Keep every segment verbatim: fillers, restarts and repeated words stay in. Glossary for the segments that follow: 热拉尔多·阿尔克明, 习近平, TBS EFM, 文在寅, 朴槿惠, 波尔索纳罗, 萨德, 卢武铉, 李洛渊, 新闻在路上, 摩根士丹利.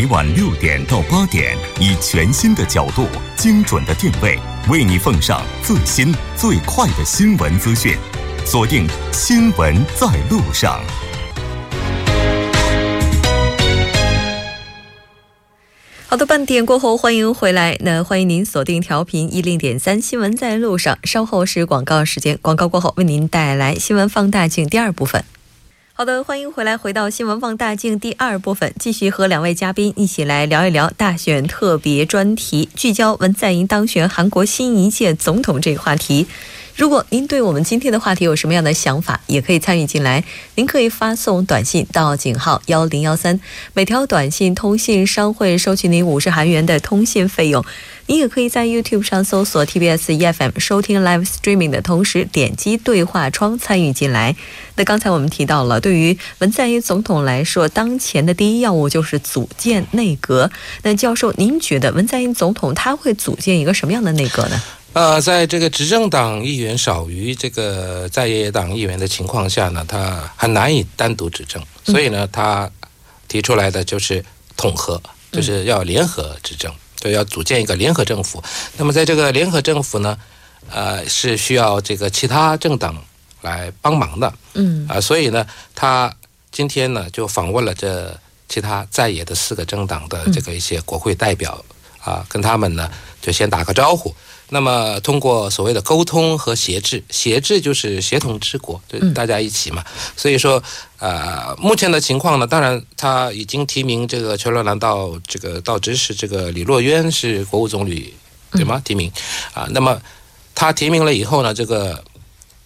每晚六点到八点，以全新的角度、精准的定位，为你奉上最新最快的新闻资讯。锁定《新闻在路上》。好的，半点过后欢迎回来。那欢迎您锁定调频一零点三新闻在路上，稍后是广告时间，广告过后为您带来新闻放大镜第二部分。好的，欢迎回来，回到新闻放大镜第二部分，继续和两位嘉宾一起来聊一聊大选特别专题，聚焦文在寅当选韩国新一届总统这个话题。如果您对我们今天的话题有什么样的想法，也可以参与进来。您可以发送短信到井号一零一三，每条短信通信商会收取您五十韩元的通信费用。您也可以在 YouTube 上搜索 T B S E F M 收听 Live Streaming 的同时，点击对话窗参与进来。那刚才我们提到了，对于文在寅总统来说，当前的第一要务就是组建内阁。那教授，您觉得文在寅总统他会组建一个什么样的内阁呢？呃，在这个执政党议员少于这个在野党议员的情况下呢，他很难以单独执政，嗯、所以呢，他提出来的就是统合，就是要联合执政。嗯对，要组建一个联合政府。那么在这个联合政府呢，呃，是需要这个其他政党来帮忙的。嗯，啊、呃，所以呢，他今天呢就访问了这其他在野的四个政党的这个一些国会代表啊、呃，跟他们呢就先打个招呼。那么通过所谓的沟通和协治，协治就是协同治国，就大家一起嘛。嗯、所以说，呃，目前的情况呢，当然他已经提名这个全罗南到这个到职时，这个李洛渊是国务总理，对吗？提名啊、呃，那么他提名了以后呢，这个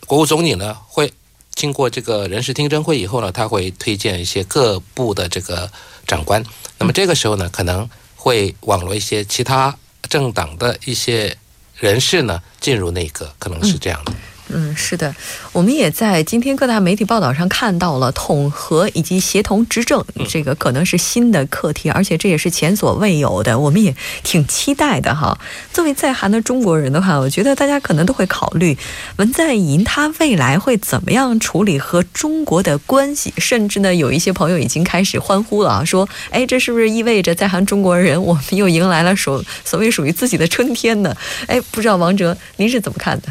国务总理呢会经过这个人事听证会以后呢，他会推荐一些各部的这个长官。那么这个时候呢，可能会网罗一些其他政党的一些人士呢进入内阁，可能是这样的。嗯，嗯是的，我们也在今天各大媒体报道上看到了统合以及协同执政，这个可能是新的课题，而且这也是前所未有的，我们也挺期待的哈。作为在韩的中国人的话，我觉得大家可能都会考虑文在寅他未来会怎么样处理和中国的关系，甚至呢有一些朋友已经开始欢呼了啊，说哎，这是不是意味着在韩中国人我们又迎来了所所谓属于自己的春天呢？哎，不知道王哲您是怎么看的？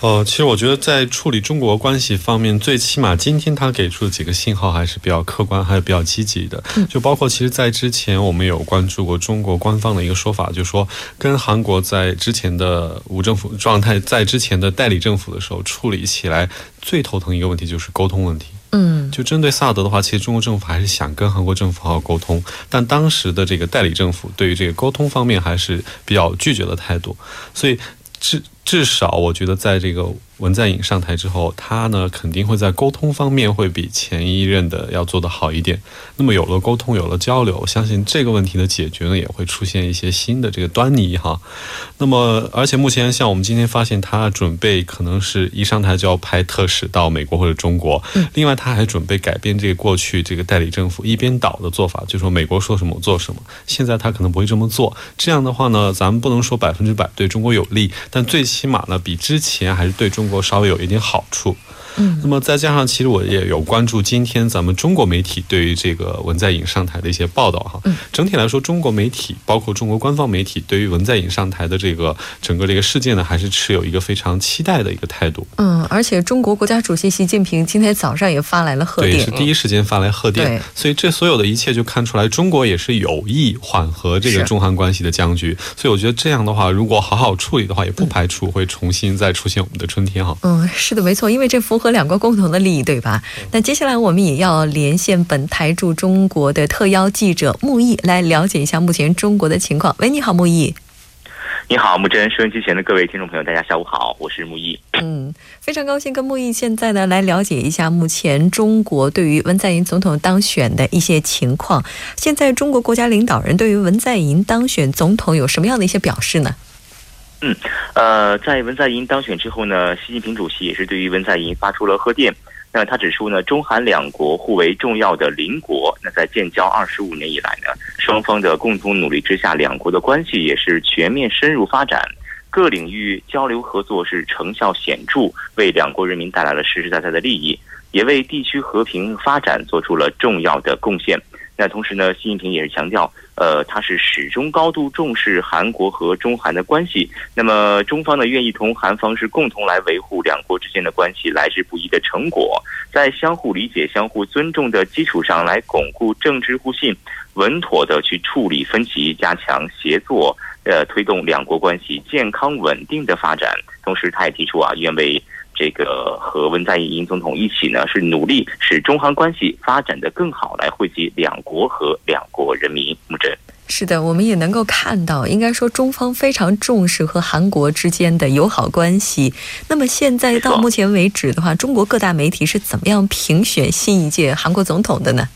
呃，其实我觉得在处理中国关系方面，最起码今天他给出的几个信号还是比较客观，还是比较积极的。就包括其实在之前我们有关注过中国官方的一个说法，就说跟韩国在之前的无政府状态，在之前的代理政府的时候，处理起来最头疼一个问题就是沟通问题。嗯，就针对萨德的话，其实中国政府还是想跟韩国政府好好沟通，但当时的这个代理政府对于这个沟通方面还是比较拒绝的态度，所以至至少我觉得在这个文在寅上台之后，他呢肯定会在沟通方面会比前一任的要做得好一点。那么有了沟通，有了交流，相信这个问题的解决呢也会出现一些新的这个端倪哈。那么而且目前像我们今天发现，他准备可能是一上台就要派特使到美国或者中国，另外他还准备改变这个过去这个代理政府一边倒的做法，就是说美国说什么我做什么，现在他可能不会这么做。这样的话呢，咱们不能说百分之百对中国有利，但最起码呢比之前还是对中国稍微有一点好处。嗯，那么再加上其实我也有关注今天咱们中国媒体对于这个文在寅上台的一些报道哈。整体来说，中国媒体包括中国官方媒体对于文在寅上台的这个整个这个事件呢，还是持有一个非常期待的一个态度。嗯，而且中国国家主席习近平今天早上也发来了贺电，对，是第一时间发来贺电。所以这所有的一切就看出来，中国也是有意缓和这个中韩关系的僵局。所以我觉得这样的话，如果好好处理的话，也不排除会重新再出现我们的春天哈。嗯，是的，没错，因为这符合两国共同的利益，对吧？那接下来我们也要连线本台驻中国的特邀记者穆毅，来了解一下目前中国的情况。喂，你好，穆毅。你好，穆真，收音机前的各位听众朋友，大家下午好，我是穆毅。嗯，非常高兴跟穆毅现在呢来了解一下目前中国对于文在寅总统当选的一些情况。现在中国国家领导人对于文在寅当选总统有什么样的一些表示呢？嗯，呃，在文在寅当选之后呢，习近平主席也是对于文在寅发出了贺电。那他指出呢，中韩两国互为重要的邻国，那在建交二十五年以来呢，双方的共同努力之下，两国的关系也是全面深入发展，各领域交流合作是成效显著，为两国人民带来了实实在在的利益，也为地区和平发展做出了重要的贡献。那同时呢，习近平也是强调，呃，他是始终高度重视韩国和中韩的关系。那么中方呢，愿意同韩方是共同来维护两国之间的关系来之不易的成果，在相互理解、相互尊重的基础上来巩固政治互信，稳妥的去处理分歧，加强协作，呃，推动两国关系健康稳定的发展。同时，他也提出啊，愿为这个和文在寅总统一起呢，是努力使中韩关系发展得更好，来惠及两国和两国人民。穆真，是的，我们也能够看到，应该说中方非常重视和韩国之间的友好关系。那么现在到目前为止的话，中国各大媒体是怎么样评选新一届韩国总统的呢？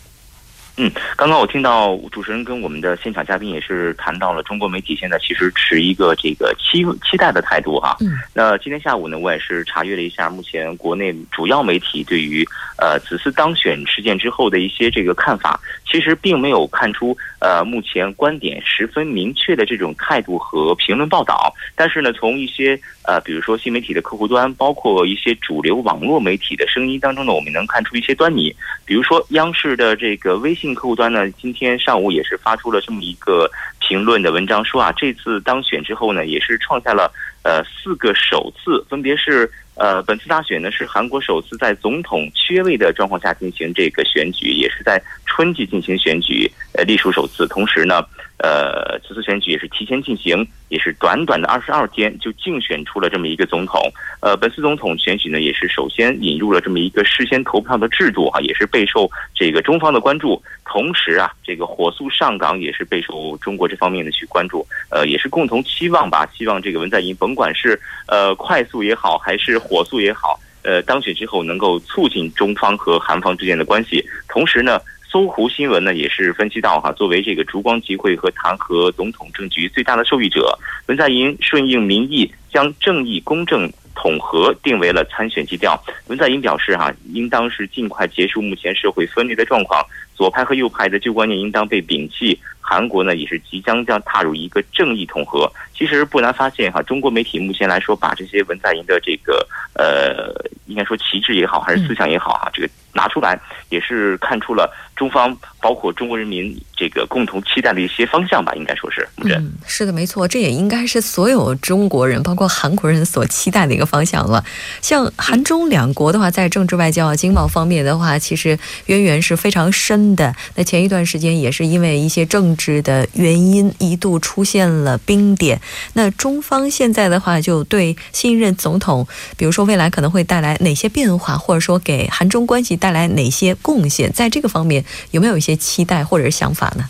嗯，刚刚我听到主持人跟我们的现场嘉宾也是谈到了中国媒体现在其实持一个这个期期待的态度哈、啊。嗯，那今天下午呢，我也是查阅了一下目前国内主要媒体对于呃此次当选事件之后的一些这个看法，其实并没有看出呃目前观点十分明确的这种态度和评论报道。但是呢，从一些呃比如说新媒体的客户端，包括一些主流网络媒体的声音当中呢，我们能看出一些端倪。比如说央视的这个微信信客户端呢，今天上午也是发出了这么一个评论的文章，说啊，这次当选之后呢，也是创下了呃四个首次，分别是呃本次大选呢是韩国首次在总统缺位的状况下进行这个选举，也是在春季进行选举，呃历属首次。同时呢，呃此次选举也是提前进行，也是短短的二十二天就竞选出了这么一个总统。呃本次总统选举呢，也是首先引入了这么一个事先投票的制度啊，也是备受这个中方的关注。同时啊，这个火速上岗也是备受中国这方面的去关注，呃，也是共同期望吧，希望这个文在寅甭管是呃快速也好，还是火速也好，呃，当选之后能够促进中方和韩方之间的关系。同时呢，搜狐新闻呢也是分析到哈，作为这个烛光集会和弹劾总统政局最大的受益者，文在寅顺应民意，将正义公正统合定为了参选基调。文在寅表示哈、啊，应当是尽快结束目前社会分裂的状况，左派和右派的旧观念应当被摒弃。韩国呢也是即将将踏入一个正义统合。其实不难发现哈、啊，中国媒体目前来说，把这些文在寅的这个呃，应该说旗帜也好，还是思想也好哈、啊，这个拿出来，也是看出了中方包括中国人民这个共同期待的一些方向吧，应该说是。嗯，是的，没错，这也应该是所有中国人，包括韩国人所期待的一个方向了。像韩中两国的话，在政治外交、经贸方面的话，其实渊源是非常深的。那前一段时间也是因为一些政治的原因，一度出现了冰点。那中方现在的话，就对新任总统，比如说未来可能会带来哪些变化，或者说给韩中关系带来哪些贡献，在这个方面有没有一些期待或者是想法呢？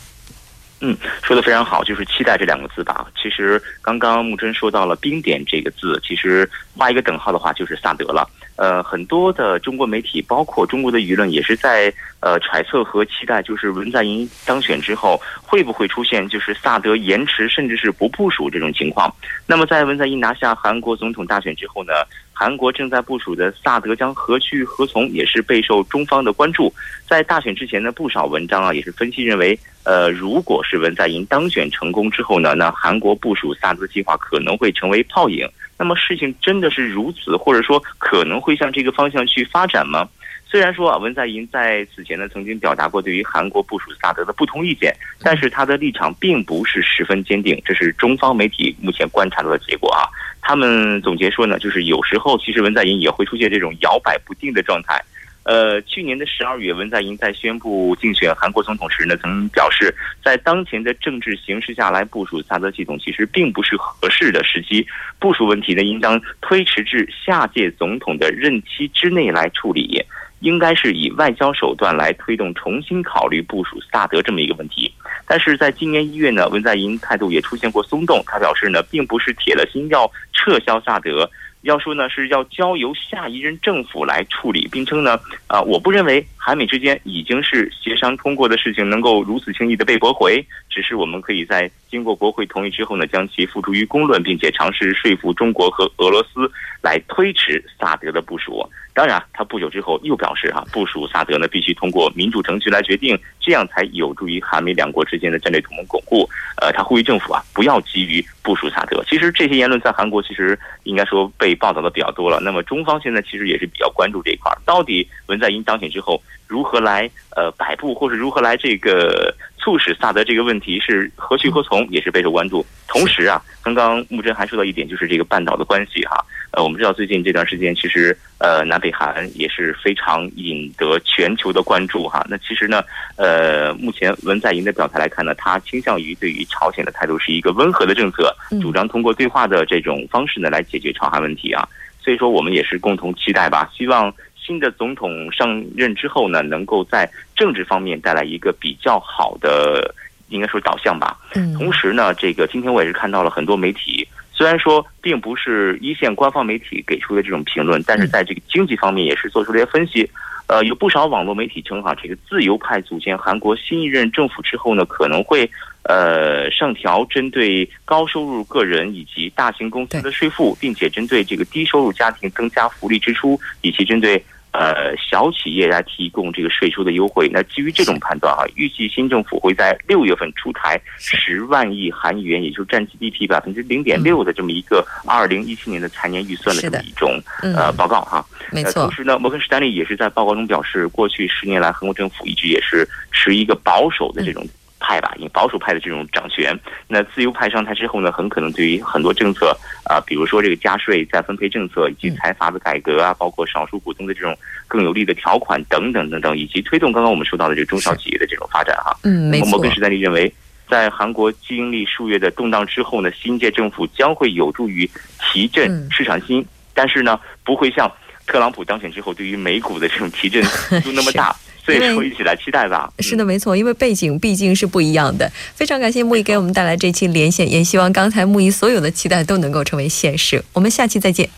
嗯，说的非常好，就是期待这两个字吧。其实刚刚穆真说到了冰点这个字，其实画一个等号的话就是萨德了。呃，很多的中国媒体，包括中国的舆论，也是在呃揣测和期待，就是文在寅当选之后会不会出现就是萨德延迟甚至是不部署这种情况。那么在文在寅拿下韩国总统大选之后呢，韩国正在部署的萨德将何去何从也是备受中方的关注。在大选之前呢，不少文章啊也是分析认为，呃，如果是文在寅当选成功之后呢，那韩国部署萨德计划可能会成为泡影。那么事情真的是如此，或者说可能会向这个方向去发展吗？虽然说啊，文在寅在此前呢曾经表达过对于韩国部署萨德的不同意见，但是他的立场并不是十分坚定，这是中方媒体目前观察到的结果啊。他们总结说呢，就是有时候其实文在寅也会出现这种摇摆不定的状态。呃，去年的十二月，文在寅在宣布竞选韩国总统时呢，曾表示，在当前的政治形势下来部署萨德系统，其实并不是合适的时机。部署问题呢，应当推迟至下届总统的任期之内来处理，应该是以外交手段来推动重新考虑部署萨德这么一个问题。但是在今年一月呢，文在寅态度也出现过松动，他表示呢，并不是铁了心要撤销萨德。要说呢，是要交由下一任政府来处理，并称呢，啊、呃，我不认为韩美之间已经是协商通过的事情能够如此轻易的被驳回，只是我们可以在经过国会同意之后呢，将其付诸于公论，并且尝试说服中国和俄罗斯来推迟萨德的部署。当然，他不久之后又表示啊，部署萨德呢必须通过民主程序来决定，这样才有助于韩美两国之间的战略同盟巩固。呃，他呼吁政府啊不要急于部署萨德。其实这些言论在韩国其实应该说被报道的比较多了。那么中方现在其实也是比较关注这一块，到底文在寅当选之后，如何来呃摆布，或是如何来这个促使萨德这个问题是何去何从，也是备受关注。同时啊，刚刚穆真还说到一点，就是这个半岛的关系哈、啊。呃，我们知道最近这段时间，其实呃南北韩也是非常引得全球的关注哈、啊。那其实呢，呃，目前文在寅的表态来看呢，他倾向于对于朝鲜的态度是一个温和的政策，主张通过对话的这种方式呢来解决朝韩问题啊。所以说，我们也是共同期待吧，希望新的总统上任之后呢，能够在政治方面带来一个比较好的，应该说导向吧。同时呢，这个今天我也是看到了很多媒体，虽然说并不是一线官方媒体给出的这种评论，但是在这个经济方面也是做出了一些分析。呃，有不少网络媒体称哈，这个自由派组建韩国新一任政府之后呢，可能会呃上调针对高收入个人以及大型公司的税负，并且针对这个低收入家庭增加福利支出，以及针对呃小企业来提供这个税收的优惠。那基于这种判断啊，预计新政府会在六月份出台十万亿韩元，也就是占 G D P 百分之零点六的这么一个二零一七年的财年预算的这么一种呃报告哈。没错。同时呢，摩根士丹利也是在报告中表示，过去十年来，韩国政府一直也是持一个保守的这种派吧，以保守派的这种掌权。那自由派上台之后呢，很可能对于很多政策啊、呃，比如说这个加税、再分配政策以及财阀的改革啊，包括少数股东的这种更有利的条款等等等等，以及推动刚刚我们说到的这个中小企业的这种发展哈、啊。嗯，没错。摩根士丹利认为，在韩国经历数月的动荡之后呢，新届政府将会有助于提振市场心，嗯、但是呢，不会像特朗普当选之后对于美股的这种提振就那么大。所以说，一起来期待吧。是的，没错，因为背景毕竟是不一样的。非常感谢牧一给我们带来这期连线，也希望刚才牧一所有的期待都能够成为现实。我们下期再见。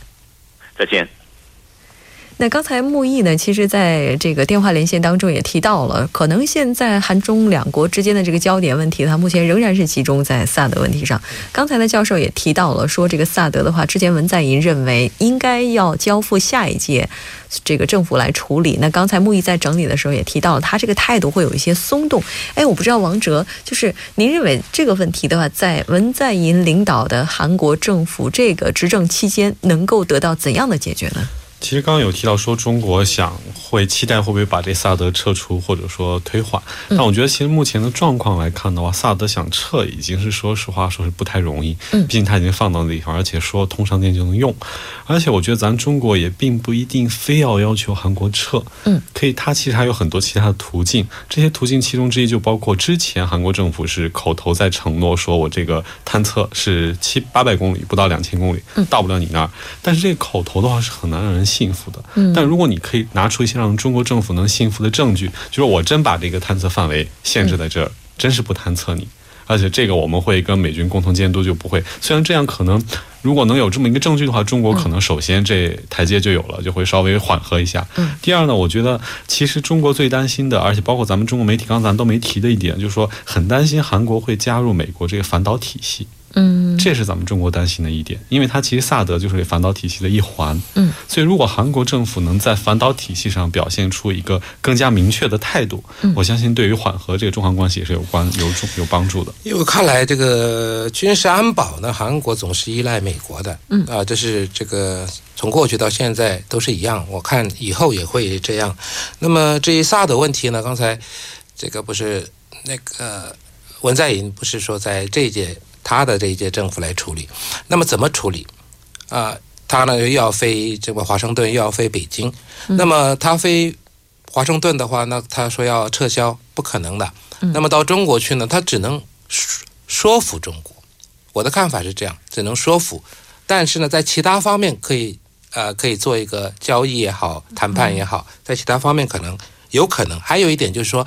再见。那刚才牧一呢，其实在这个电话连线当中也提到了，可能现在韩中两国之间的这个焦点问题，它目前仍然是集中在萨德问题上。刚才的教授也提到了，说这个萨德的话，之前文在寅认为应该要交付下一届这个政府来处理。那刚才牧一在整理的时候也提到了，他这个态度会有一些松动。哎，我不知道王哲，就是您认为这个问题的话，在文在寅领导的韩国政府这个执政期间，能够得到怎样的解决呢？其实刚刚有提到说中国想会期待会不会把这萨德撤出或者说推缓，但我觉得其实目前的状况来看的话，萨德想撤已经是说实话说是不太容易，毕竟它已经放到那地方，而且说通商店就能用，而且我觉得咱中国也并不一定非要要求韩国撤，嗯，可以，它其实还有很多其他的途径，这些途径其中之一就包括之前韩国政府是口头在承诺说我这个探测是七八百公里不到两千公里，到不了你那儿，但是这个口头的话是很难让人信服的，但如果你可以拿出一些让中国政府能信服的证据，就是我真把这个探测范围限制在这儿，真是不探测你，而且这个我们会跟美军共同监督，就不会。虽然这样可能，如果能有这么一个证据的话，中国可能首先这台阶就有了，就会稍微缓和一下。第二呢，我觉得其实中国最担心的，而且包括咱们中国媒体刚才咱都没提的一点，就是说很担心韩国会加入美国这个反导体系。嗯，这是咱们中国担心的一点，因为它其实萨德就是反导体系的一环。嗯，所以如果韩国政府能在反导体系上表现出一个更加明确的态度，嗯、我相信对于缓和这个中韩关系也是有关有有帮助的。因为看来这个军事安保呢，韩国总是依赖美国的。嗯啊，这是这个从过去到现在都是一样，我看以后也会这样。那么至于萨德问题呢，刚才这个不是那个文在寅不是说在这一届。他的这一届政府来处理，那么怎么处理啊、呃？他呢又要飞这个华盛顿，又要飞北京。那么他飞华盛顿的话，那他说要撤销，不可能的。那么到中国去呢，他只能说服中国。我的看法是这样，只能说服，但是呢，在其他方面可以呃可以做一个交易也好，谈判也好，在其他方面可能有可能。还有一点就是说，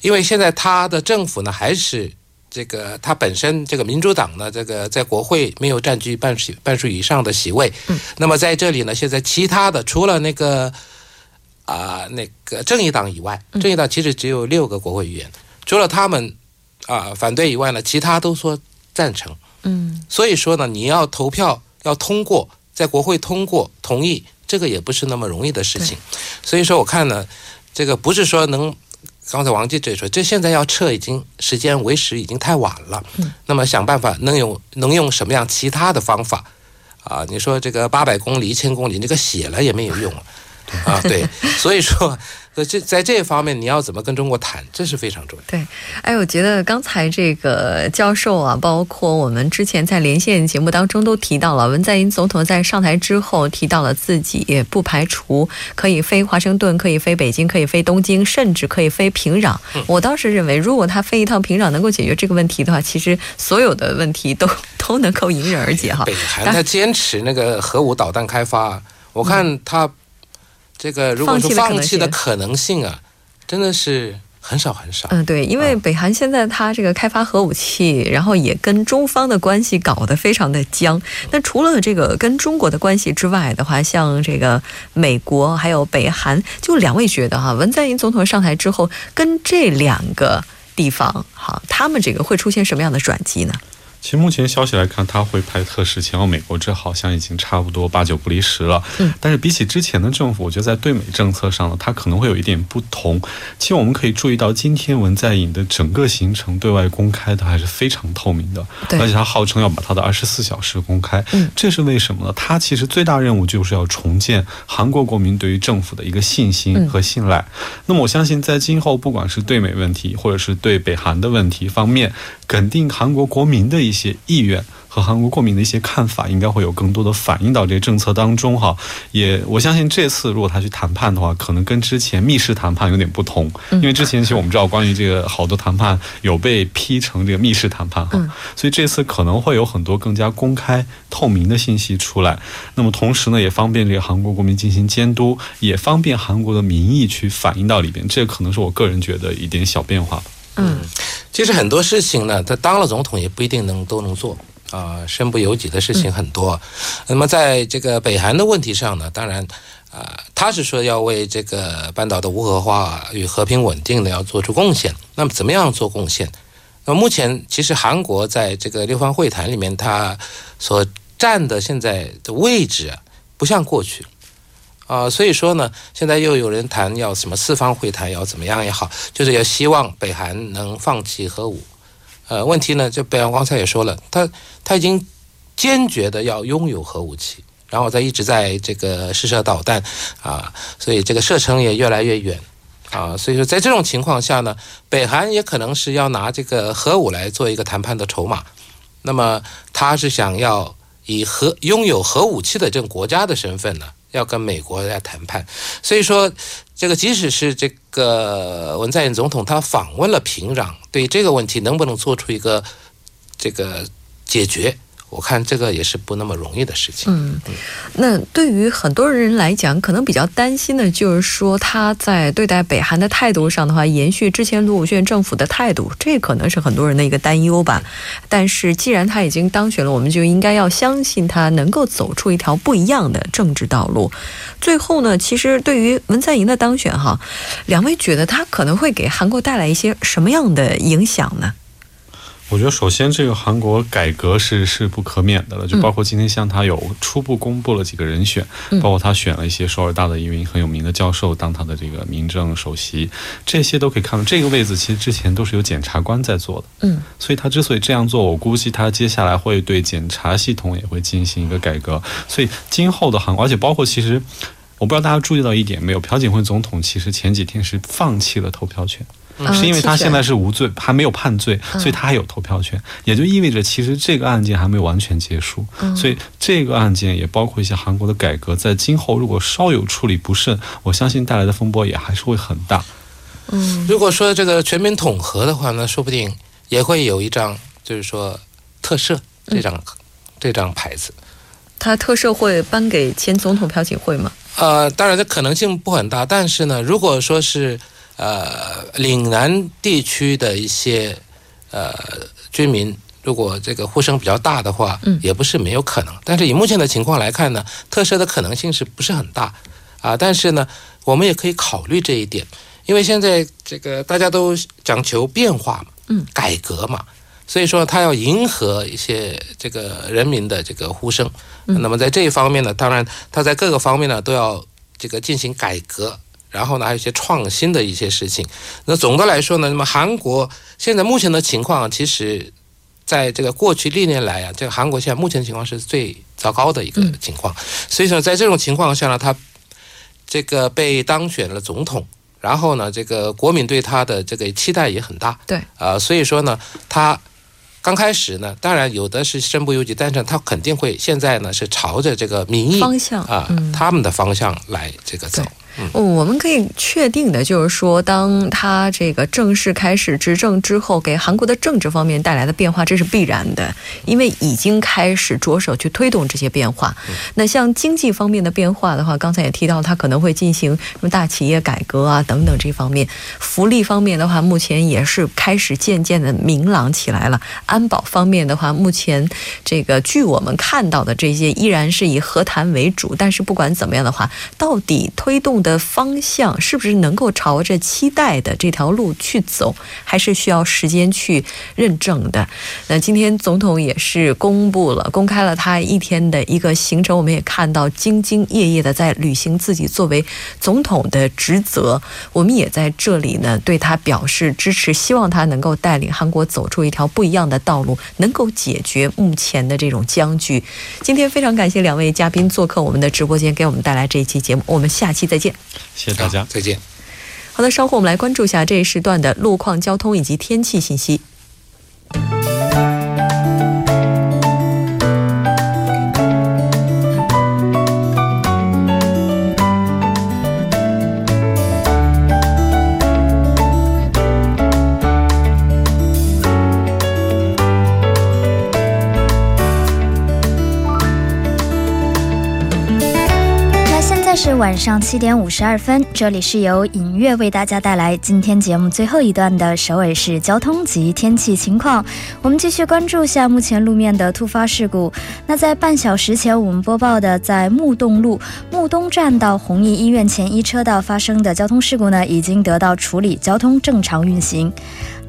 因为现在他的政府呢还是。这个他本身这个民主党呢，这个在国会没有占据半数半数以上的席位。嗯，那么在这里呢，现在其他的除了那个啊、呃、那个正义党以外，正义党其实只有六个国会议员，除了他们啊、呃、反对以外呢，其他都说赞成。嗯，所以说呢，你要投票要通过，在国会通过同意，这个也不是那么容易的事情。所以说，我看呢，这个不是说能。刚才王记者也说，这现在要撤已经时间为时已经太晚了。嗯，那么想办法能用能用什么样其他的方法啊？你说这个八百公里、一千公里，这个写了也没有用啊。对，所以说在这方面你要怎么跟中国谈，这是非常重要的。哎，我觉得刚才这个教授啊，包括我们之前在连线节目当中都提到了，文在寅总统在上台之后提到了自己不排除可以非华盛顿，可以飞北京，可以飞东京，甚至可以飞平壤。我当时认为如果他飞一趟平壤能够解决这个问题的话，其实所有的问题都都能够迎刃而解哈。但是他坚持那个核武导弹开发， 我看他这个如果说放弃的可能性啊，真的是很少很少。嗯，对，因为北韩现在他这个开发核武器，然后也跟中方的关系搞得非常的僵。那除了这个跟中国的关系之外的话，像这个美国还有北韩，就两位觉得哈，文在寅总统上台之后跟这两个地方，哈，他们这个会出现什么样的转机呢？ 其实目前消息来看，它会排特使前往美国之好像已经差不多八九不离十了。但是比起之前的政府，我觉得在对美政策上呢，他可能会有一点不同。其实我们可以注意到今天文在寅的整个行程对外公开的还是非常透明的，而且他号称要把他的二十四小时公开，这是为什么呢？他其实最大任务就是要重建韩国国民对于政府的一个信心和信赖。那么我相信在今后不管是对美问题或者是对北韩的问题方面，肯定韩国国民的一些意愿 和韩国国民的一些看法应该会有更多的反映到这些政策当中哈。也我相信这次如果他去谈判的话，可能跟之前密室谈判有点不同，因为之前其实我们知道关于这个好多谈判有被批成这个密室谈判，所以这次可能会有很多更加公开透明的信息出来。那么同时呢也方便这个韩国国民进行监督，也方便韩国的民意去反映到里边，这可能是我个人觉得一点小变化。 嗯，其实很多事情呢，它当了总统也不一定能都能做啊，身不由己的事情很多。那么在这个北韩的问题上呢，当然啊，他是说要为这个半岛的无核化与和平稳定呢要做出贡献。那么怎么样做贡献？那么目前其实韩国在这个六方会谈里面，它所站的现在的位置不像过去。 所以说呢，现在又有人谈要什么四方会谈，要怎么样也好，就是要希望北韩能放弃核武。问题呢，就北韩刚才也说了，他他已经坚决的要拥有核武器，然后在一直在这个试射导弹啊，所以这个射程也越来越远啊，所以说在这种情况下呢，北韩也可能是要拿这个核武来做一个谈判的筹码。那么他是想要以核拥有核武器的这个国家的身份呢， 要跟美国来谈判，所以说这个即使是这个文在寅总统他访问了平壤，对这个问题能不能做出一个这个解决， 我看这个也是不那么容易的事情。那对于很多人来讲，可能比较担心的就是说他在对待北韩的态度上的话，延续之前卢武铉政府的态度，这可能是很多人的一个担忧吧。但是既然他已经当选了，我们就应该要相信他能够走出一条不一样的政治道路。最后呢，其实对于文在寅的当选哈，两位觉得他可能会给韩国带来一些什么样的影响呢？ 我觉得首先这个韩国改革是是不可免的了，就包括今天像他有初步公布了几个人选，包括他选了一些首尔大的一名很有名的教授当他的这个民政首席，这些都可以看到，这个位置其实之前都是有检察官在做的。所以他之所以这样做，我估计他接下来会对检察系统也会进行一个改革。所以今后的韩国，而且包括其实 我不知道大家注意到一点没有，朴槿惠总统其实前几天是放弃了投票权， 是因为他现在是无罪，还没有判罪，所以他还有投票权。也就意味着其实这个案件还没完全结束，所以这个案件也包括一些韩国的改革在今后如果稍有处理不慎，我相信带来的风波也还是会很大。如果说这个全民统合的话呢，说不定也会有一张就是说特赦这张牌子。他特赦会颁给前总统朴槿惠吗？ 呃当然这可能性不很大，但是呢如果说是呃岭南地区的一些呃居民，如果这个呼声比较大的话也不是没有可能，但是以目前的情况来看呢，特赦的可能性是不是很大啊。但是呢我们也可以考虑这一点，因为现在这个大家都讲求变化嘛，改革嘛，所以说他要迎合一些 这个人民的这个呼声，那么在这一方面呢，当然他在各个方面呢都要 这个进行改革，然后呢还有一些创新的一些事情。那总的来说呢，那么韩国现在目前的情况，其实在这个过去历年来啊，这个韩国现在目前情况是最糟糕的一个情况。所以说在这种情况下呢，他这个被当选了总统， 然后呢，又被这个然后呢，这个国民对他的这个期待也很大。对，啊、呃，所以说呢，他刚开始呢，当然有的是身不由己，但是他肯定会现在呢是朝着这个民意方向啊、呃嗯，他们的方向来这个走。嗯、我们可以确定的就是说，当他这个正式开始执政之后，给韩国的政治方面带来的变化，这是必然的，因为已经开始着手去推动这些变化。那像经济方面的变化的话，刚才也提到，他可能会进行什么大企业改革啊等等这方面。福利方面的话，目前也是开始渐渐的明朗起来了。安保方面的话，目前这个据我们看到的这些，依然是以和谈为主。但是不管怎么样的话，到底推动的方向是不是能够朝着期待的这条路去走，还是需要时间去认证的。那今天总统也是公布了公开了他一天的一个行程，我们也看到兢兢业业的在履行自己作为总统的职责，我们也在这里呢对他表示支持，希望他能够带领韩国走出一条不一样的道路，能够解决目前的这种僵局。今天非常感谢两位嘉宾做客我们的直播间，给我们带来这一期节目，我们下期再见。谢谢大家，再见。好的，稍后我们来关注一下这一时段的路况、交通以及天气信息。晚上七点五十二分，这里是由尹月为大家带来今天节目最后一段的首尔市交通及天气情况。我们继续关注下目前路面的突发事故。那在半小时前我们播报的在木洞路木东站到弘毅医院前一车道发生的交通事故呢，已经得到处理，交通正常运行。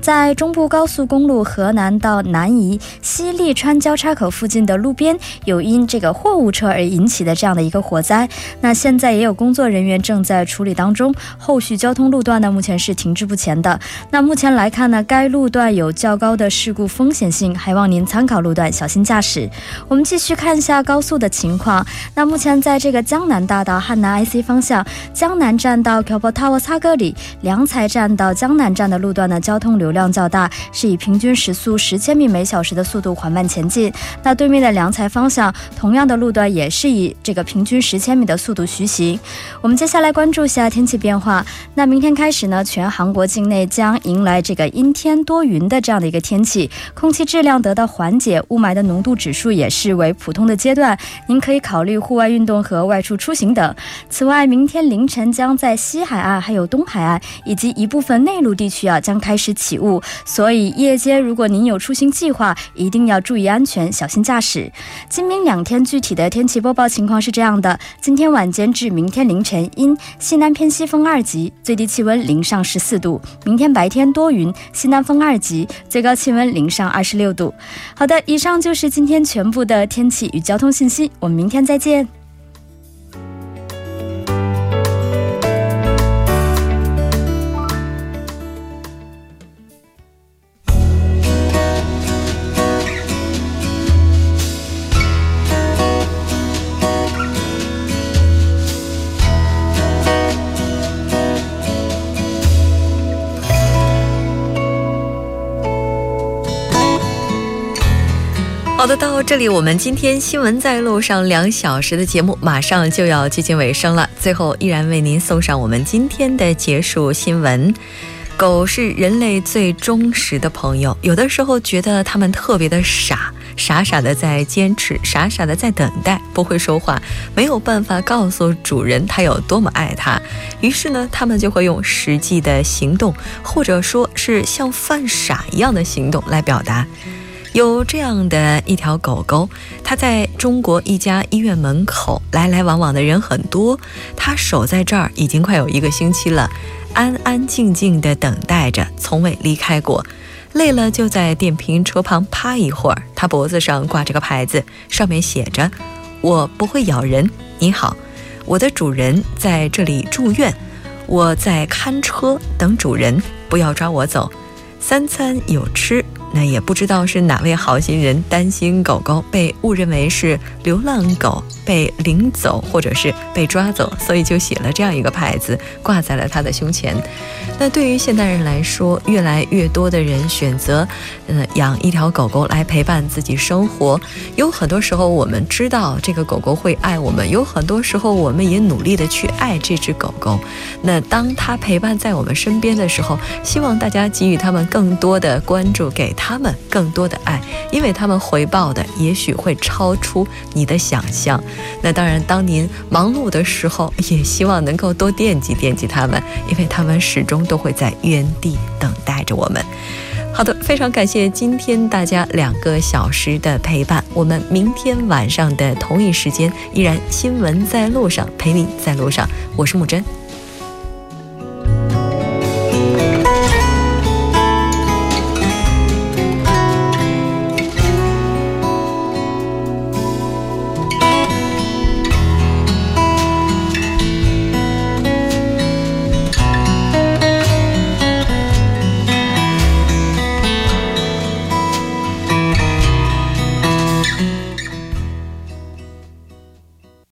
在中部高速公路河南到南宜西利川交叉口附近的路边，有因这个货物车而引起的这样的一个火灾，那现在也有工作人员正在处理当中，后续交通路段呢目前是停滞不前的。那目前来看呢，该路段有较高的事故风险性，还望您参考路段小心驾驶。我们继续看一下高速的情况。那目前在这个江南大道汉南 I C 方向，江南站到 교보타워 사거리、 良才站到江南站的路段呢，交通流量较大，是以平均时速十千米每小时的速度缓慢前进。那对面的良才方向，同样的路段也是以这个平均十千米的速度徐行。我们接下来关注一下天气变化。那明天开始呢，全韩国境内将迎来这个阴天多云的这样的一个天气，空气质量得到缓解，雾霾的浓度指数也是为普通的阶段，您可以考虑户外运动和外出出行等。此外，明天凌晨将在西海岸、还有东海岸以及一部分内陆地区啊，将开始起雾，所以夜间如果您有出行计划，一定要注意安全，小心驾驶。今明两天具体的天气播报情况是这样的：今天晚间至明天凌晨阴，西南偏西风二级，最低气温零上十四度；明天白天多云，西南风二级，最高气温零上二十六度。好的，以上就是今天全部的天气与交通信息，我们明天再见。好的，到这里我们今天新闻在路上两小时的节目马上就要接近尾声了，最后依然为您送上我们今天的结束新闻。狗是人类最忠实的朋友，有的时候觉得它们特别的傻，傻傻的在坚持，傻傻的在等待，不会说话，没有办法告诉主人他有多么爱他，于是呢他们就会用实际的行动，或者说是像犯傻一样的行动来表达。有这样的一条狗狗，它在中国一家医院门口，来来往往的人很多，它守在这儿已经快有一个星期了，安安静静的等待着，从未离开过。累了就在电瓶车旁趴一会儿，它脖子上挂着个牌子，上面写着：我不会咬人，你好，我的主人在这里住院，我在看车等主人，不要抓我走，三餐有吃，那也不知道是哪位好心人担心狗狗被误认为是流浪狗被领走或者是被抓走，所以就写了这样一个牌子挂在了他的胸前。那对于现代人来说，越来越多的人选择呃，养一条狗狗来陪伴自己生活。有很多时候我们知道这个狗狗会爱我们，有很多时候我们也努力的去爱这只狗狗。那当它陪伴在我们身边的时候，希望大家给予它们更多的关注，给它们更多的爱，因为它们回报的也许会超出你的想象。那当然，当您忙碌的时候，也希望能够多惦记惦记它们，因为它们始终都会在原地等待着我们。好的，非常感谢今天大家两个小时的陪伴，我们明天晚上的同一时间依然新闻在路上，陪您在路上，我是木真。